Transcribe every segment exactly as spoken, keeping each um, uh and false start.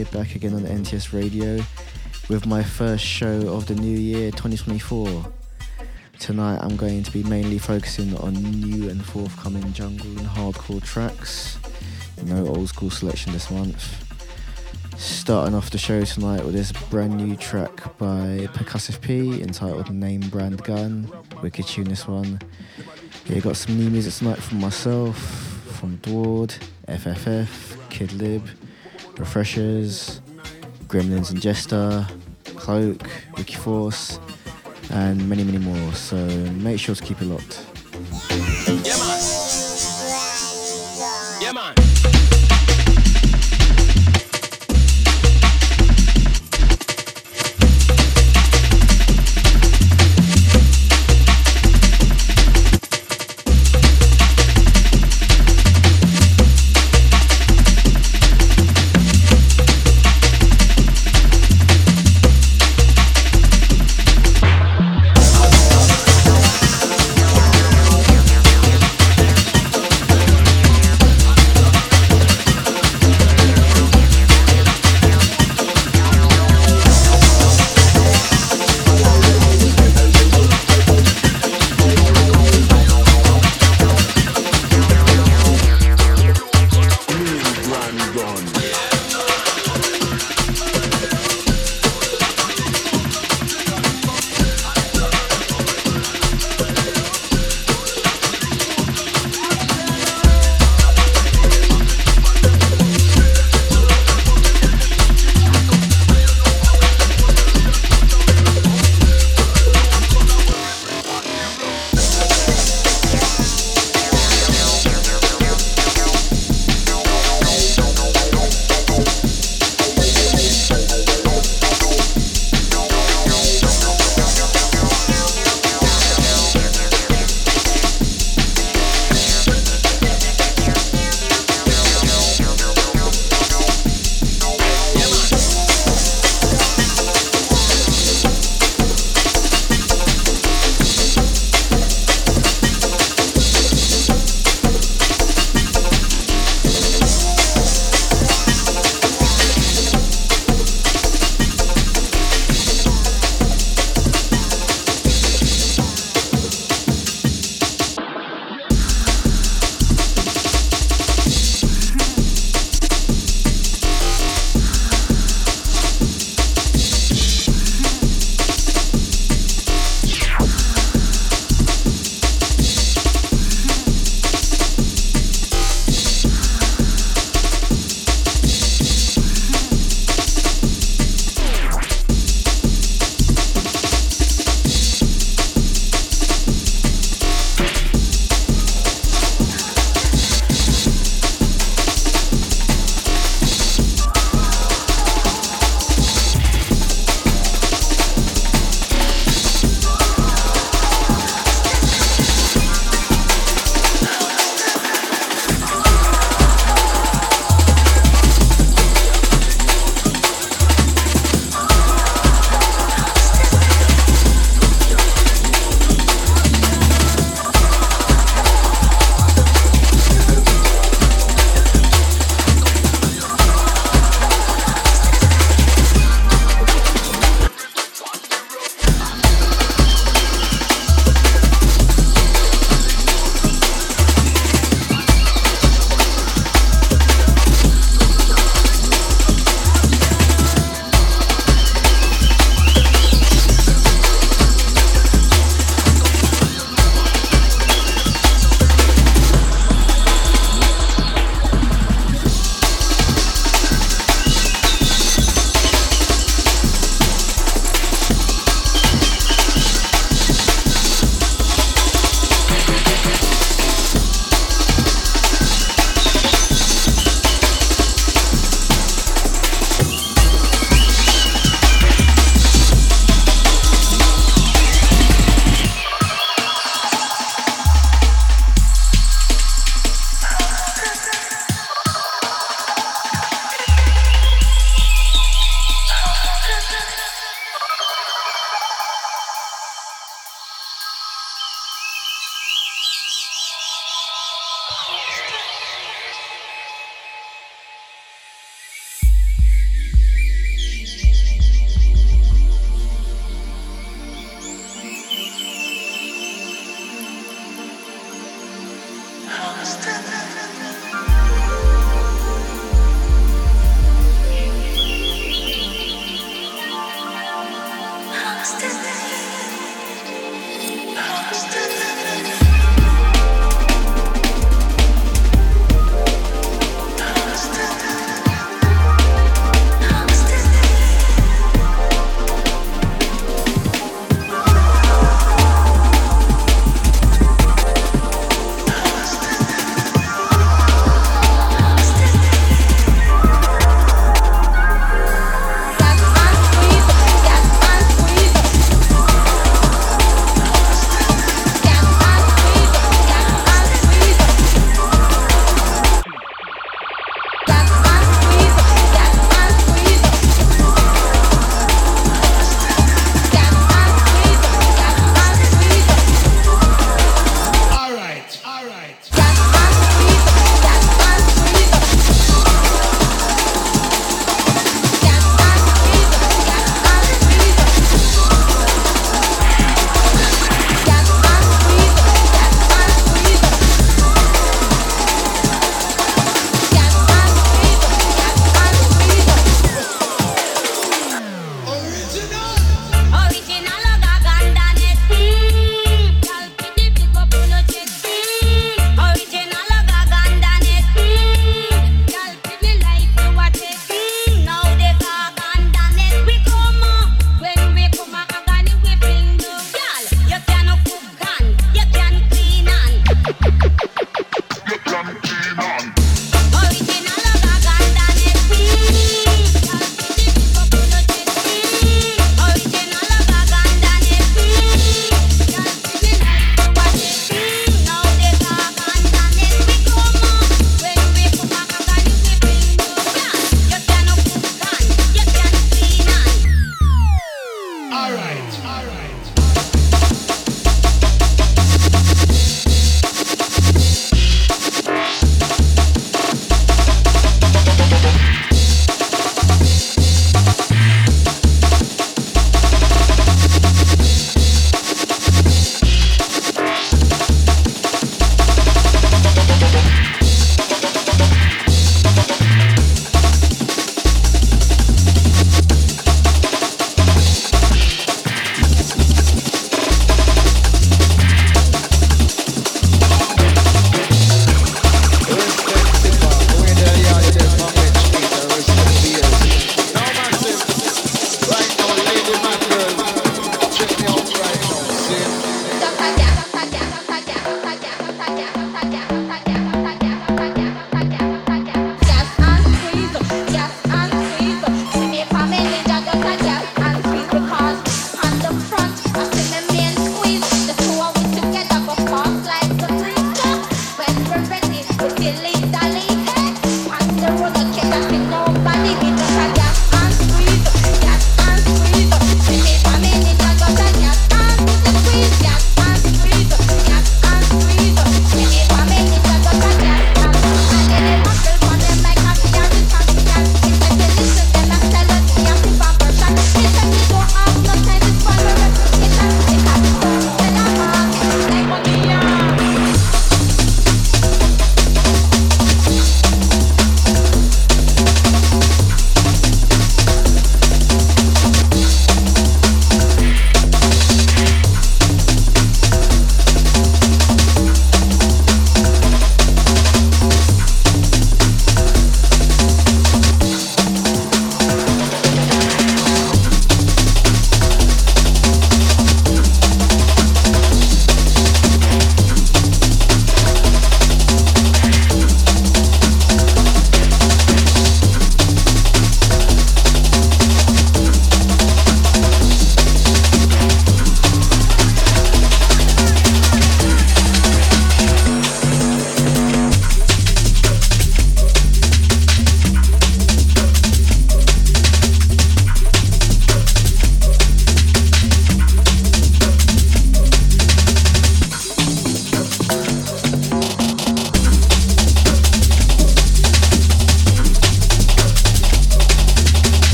year, back again on the N T S Radio with my first show of the new year twenty twenty-four. Tonight I'm going to be mainly focusing on new and forthcoming jungle and hardcore tracks. No old school selection this month. Starting off the show tonight with this brand new track by Percussive P entitled Name Brand Gun. Wicked tune this one. Yeah, got some new music tonight from myself, from Dwarde, F F F, Kid Lib, Refreshers, Gremlinz and Jesta, Cloak, Ricky Force, and many, many more. So make sure to keep it locked. Yeah, man. Yeah, man.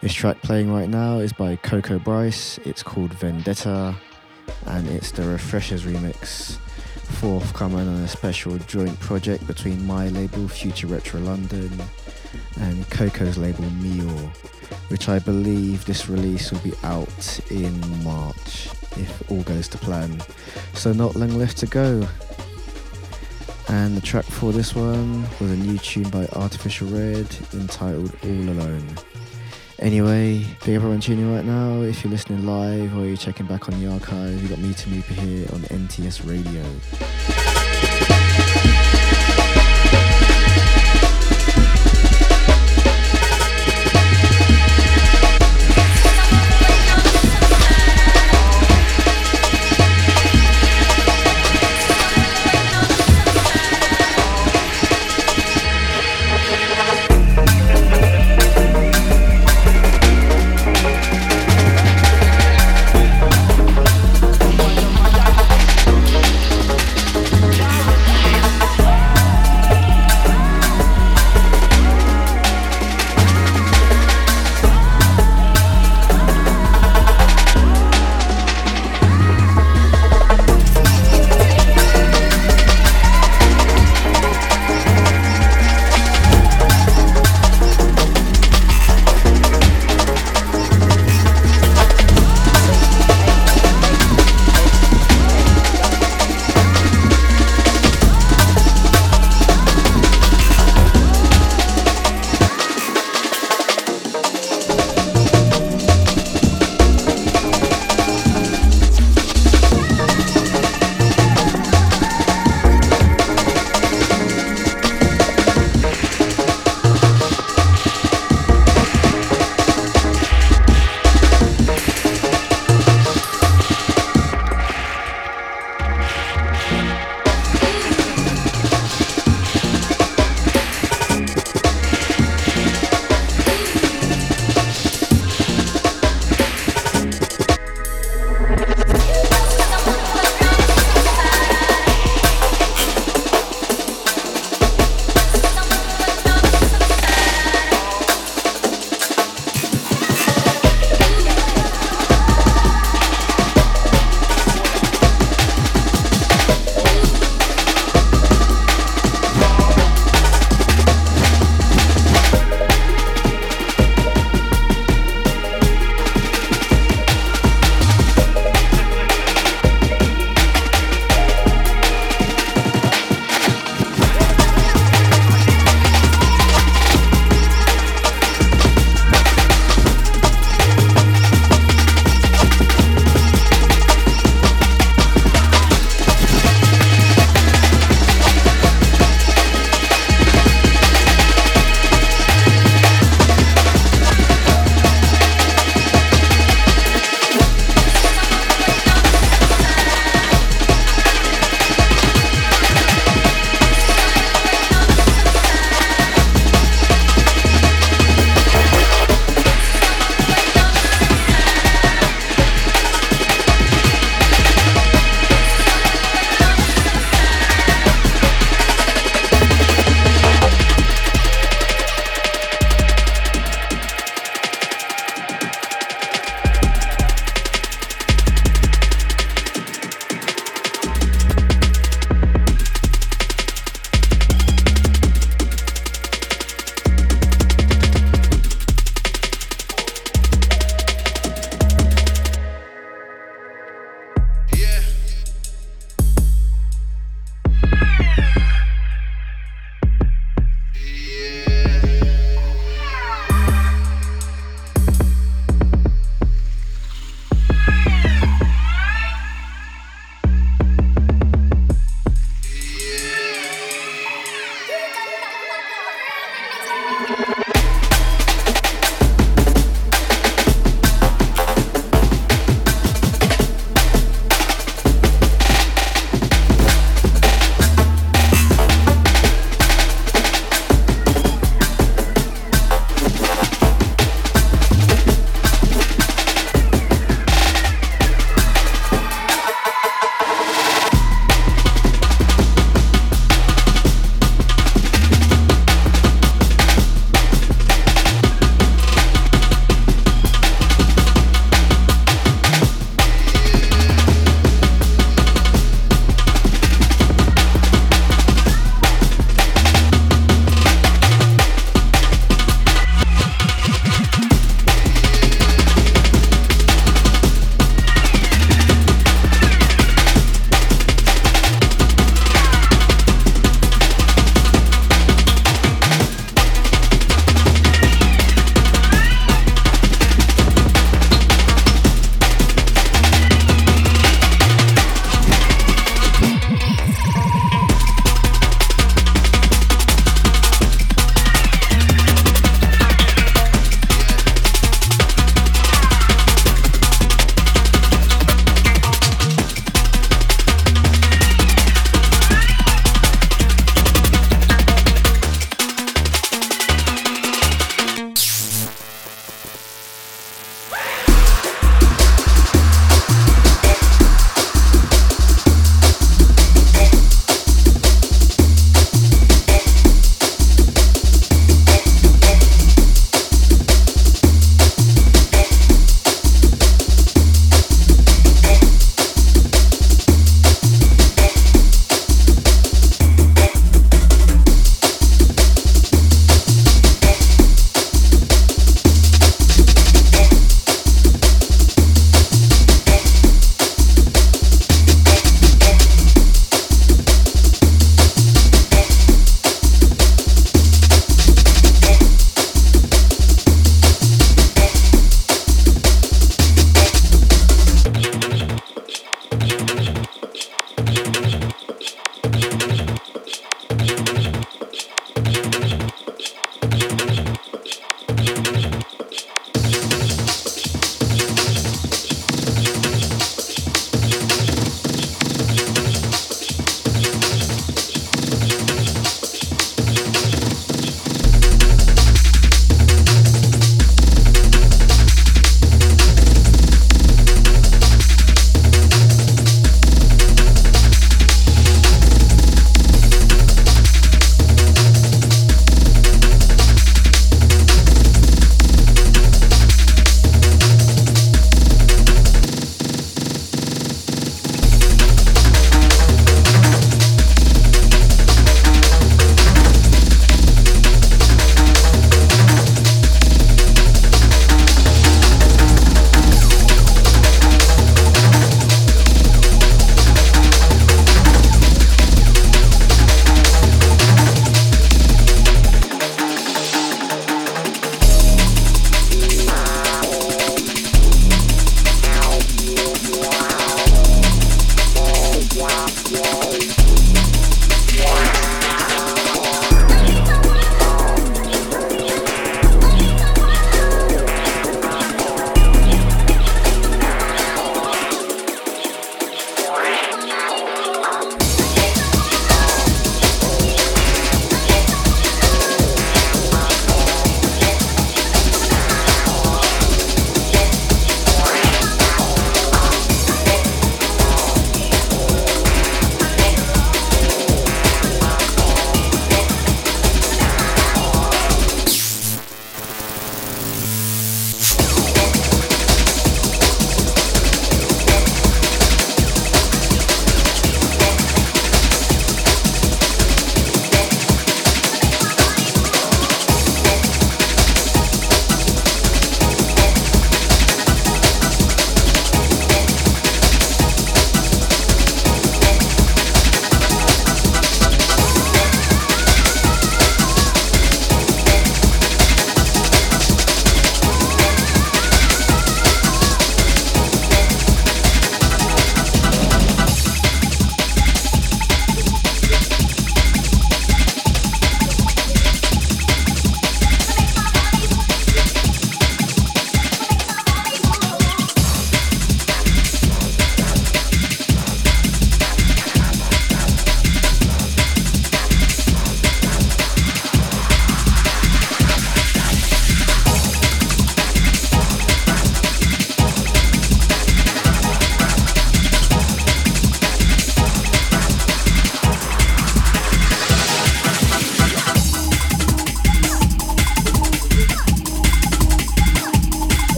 This track playing right now is by Coco Bryce. It's called Vendetta, and it's the Refreshers remix, forthcoming on a special joint project between my label Future Retro London and Coco's label Mio, which I believe this release will be out in March if all goes to plan. So not long left to go. And the track for this one was a new tune by Artificial Red entitled All Alone. Anyway, big everyone tuning right now. If you're listening live or you're checking back on the archive, you've got me, Tim Reaper, here on N T S Radio.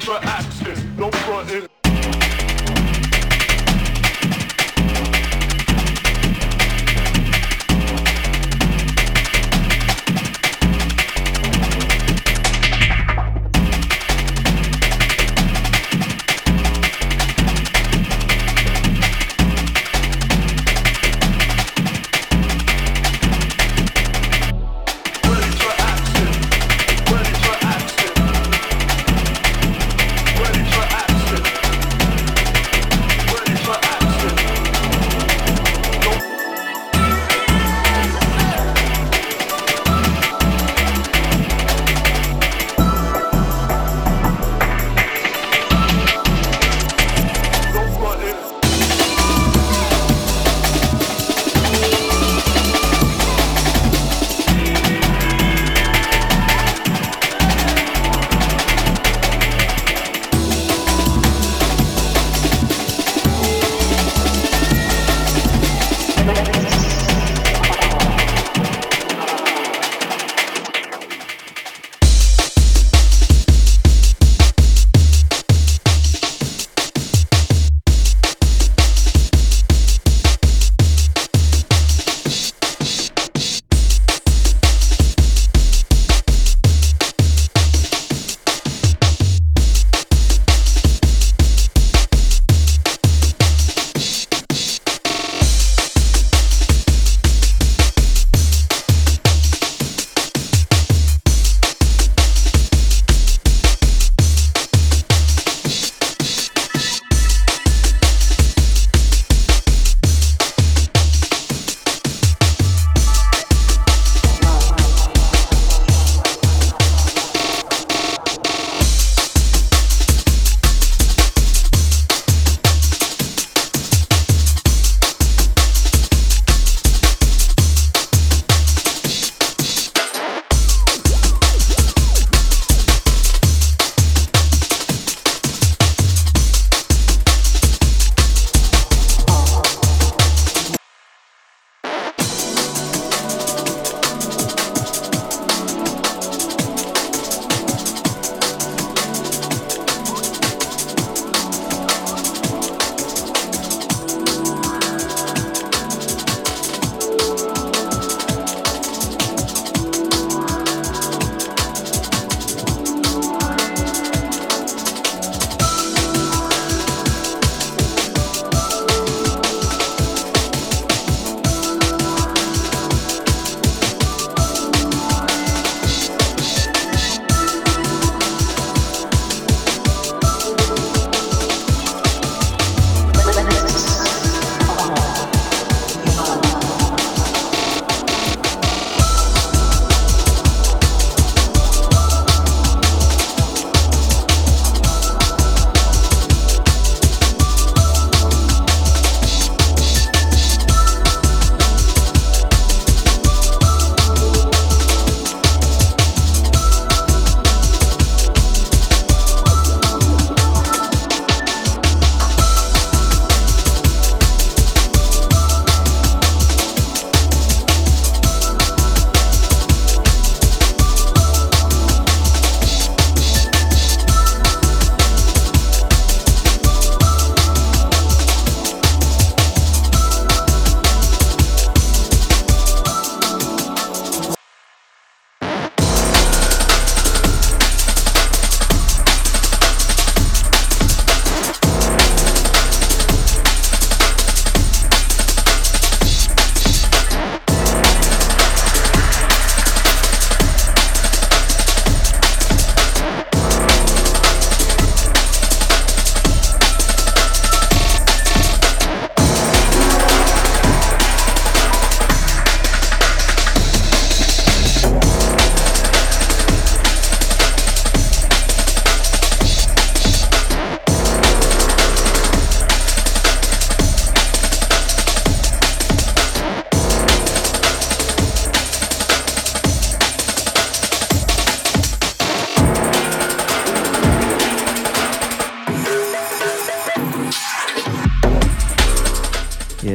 interaction, no frontin'.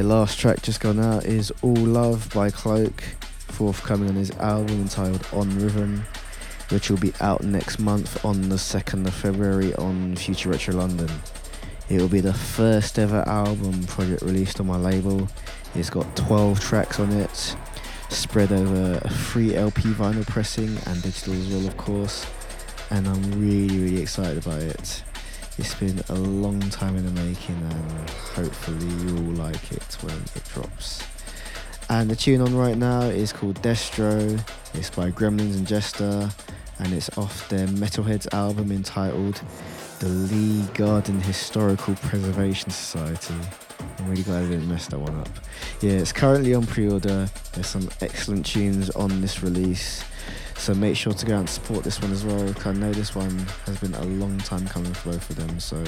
Last track just gone out is All Love by Cloak, forthcoming on his album entitled On Rhythm. which will be out next month on the second of February on Future Retro London. It will be the first ever album project released on my label. It's got twelve tracks on it, spread over a free L P vinyl pressing and digital as well, of course, and I'm really, really excited about it. It's been a long time in the making and hopefully you'll like it when it drops. And the tune on right now is called Destro. It's by Gremlinz and Jesta, and it's off their Metalheads album entitled The Lee Garden Historical Preservation Society. I'm really glad I didn't mess that one up. Yeah, it's currently on pre-order. There's some excellent tunes on this release, so make sure to go out and support this one as well, because I know this one has been a long time coming for both of them, so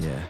yeah.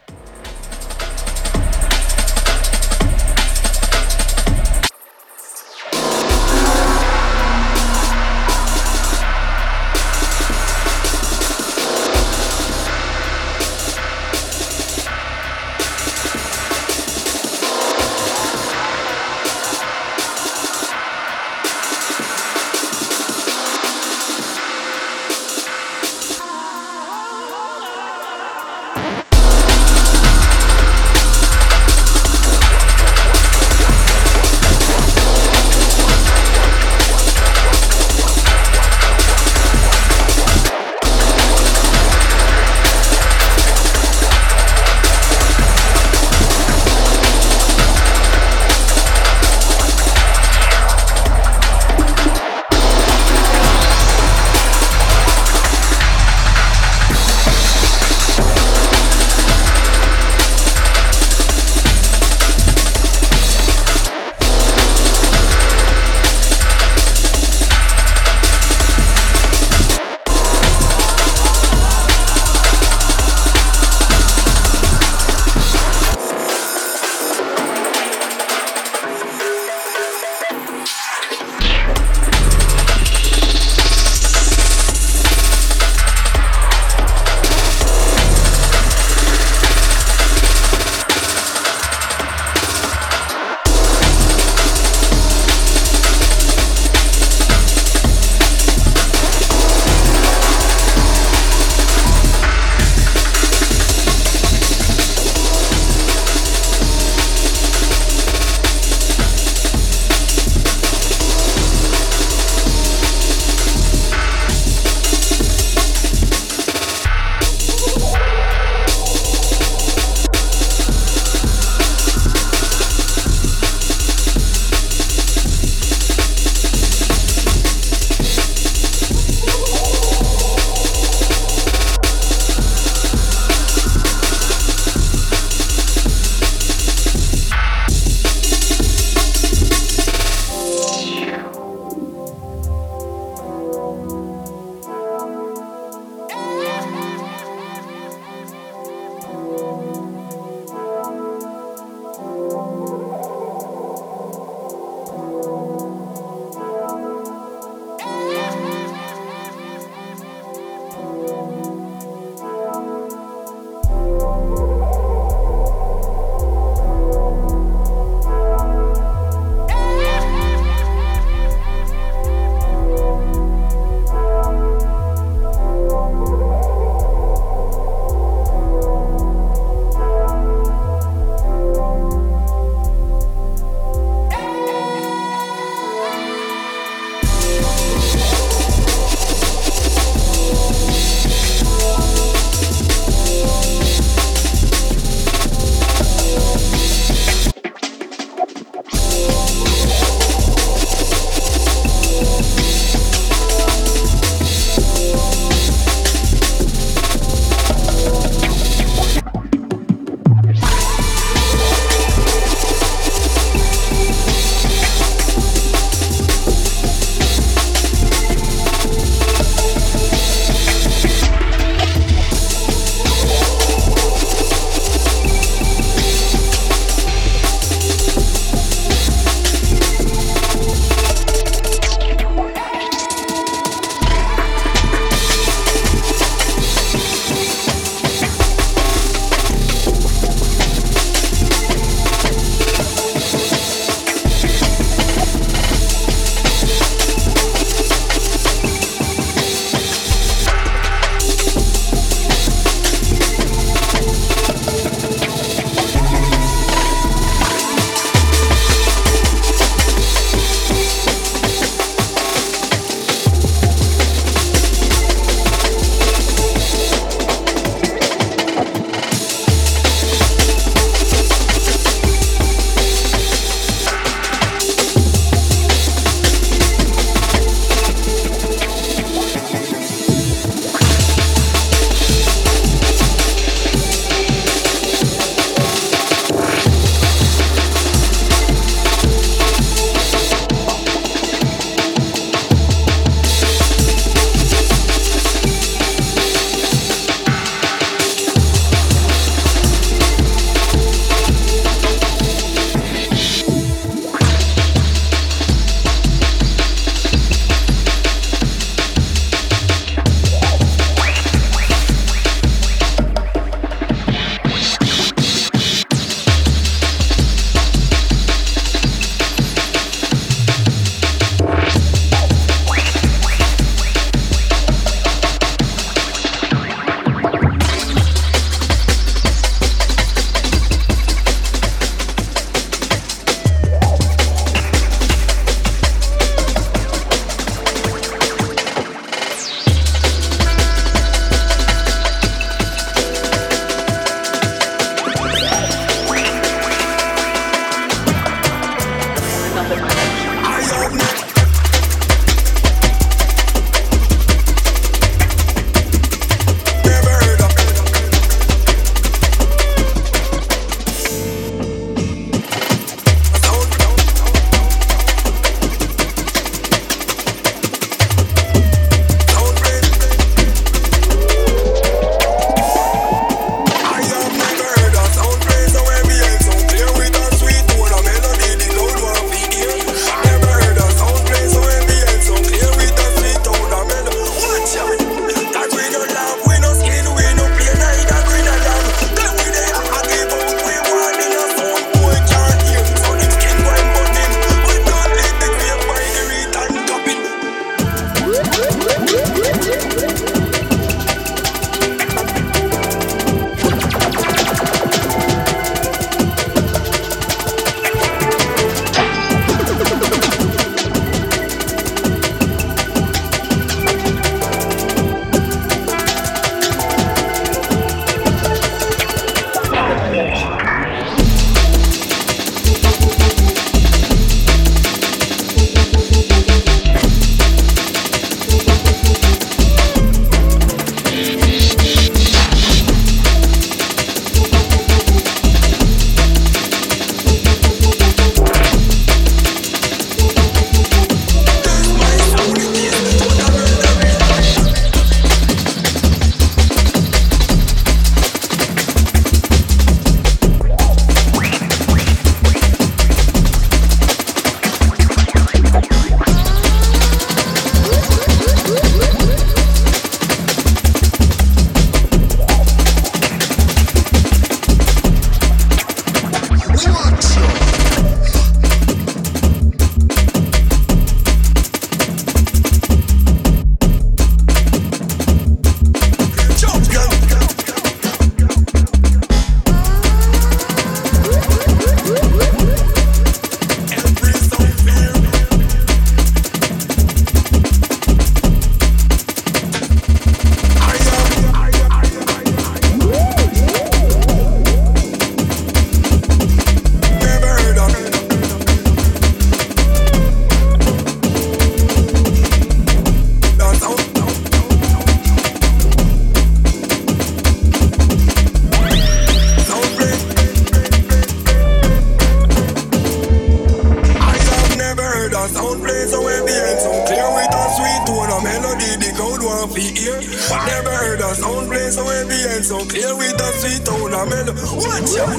Never heard a sound play so heavy and so clear with a sweet ornament. Watch out!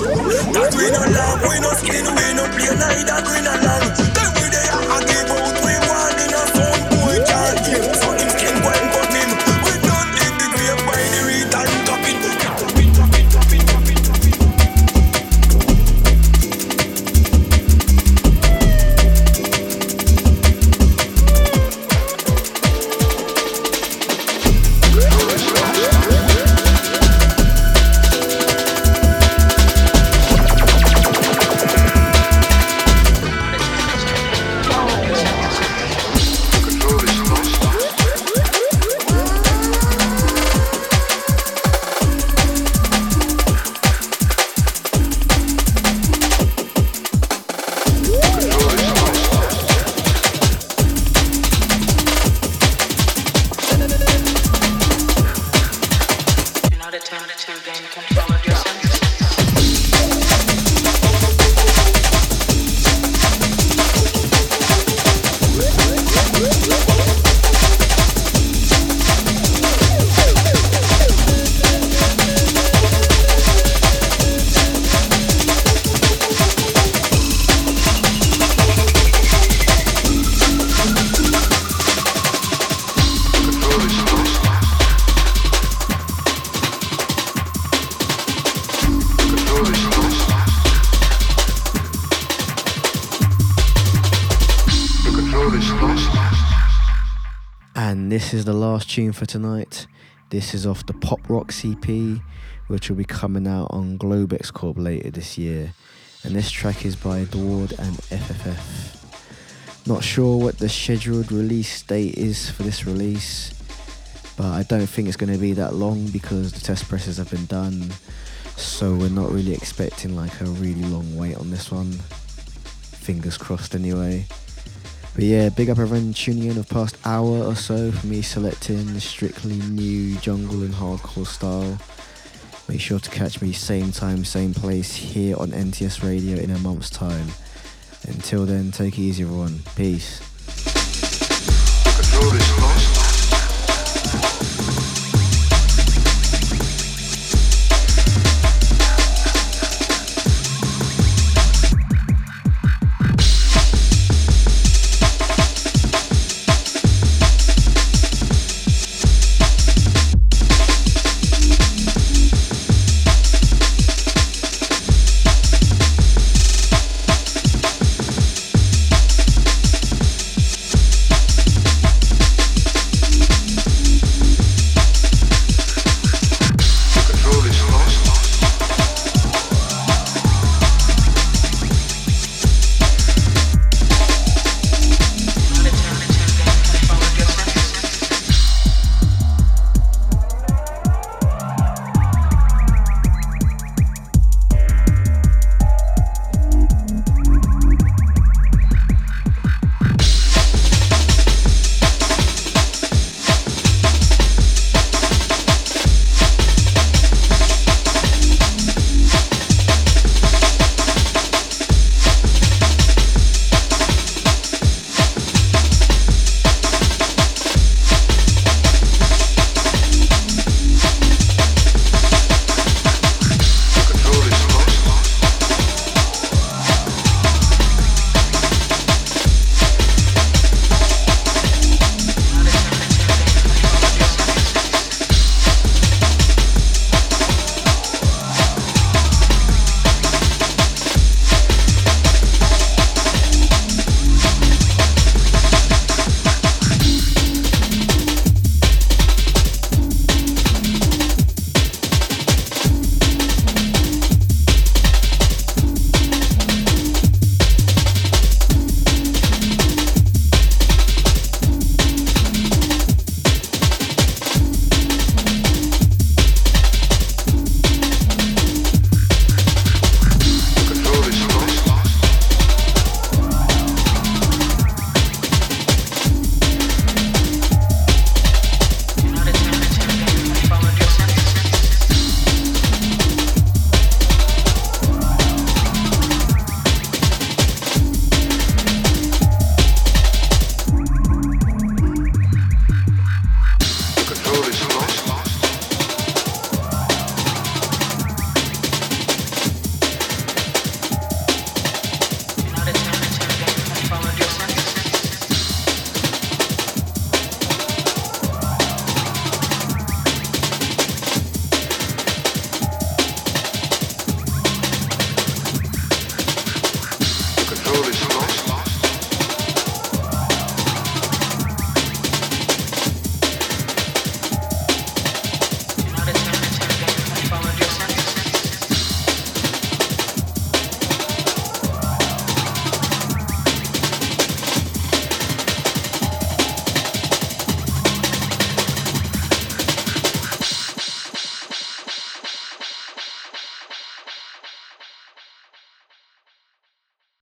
That we no laugh, we no skin, we no play like that, we no laugh. Then we there I give out, we want in a sound boy can't hear. So him skin went cut him. We done in the grave by the return top it. This is the last tune for tonight. This is off the Poprocks E P, which will be coming out on Globex Corp later this year. And this track is by Dwarde and F F F. Not sure what the scheduled release date is for this release, but I don't think it's going to be that long because the test presses have been done. So we're not really expecting like a really long wait on this one. Fingers crossed anyway. But yeah, big up everyone tuning in of the past hour or so for me selecting strictly new jungle and hardcore style. Make sure to catch me same time, same place here on N T S Radio in a month's time. Until then, take it easy everyone. Peace.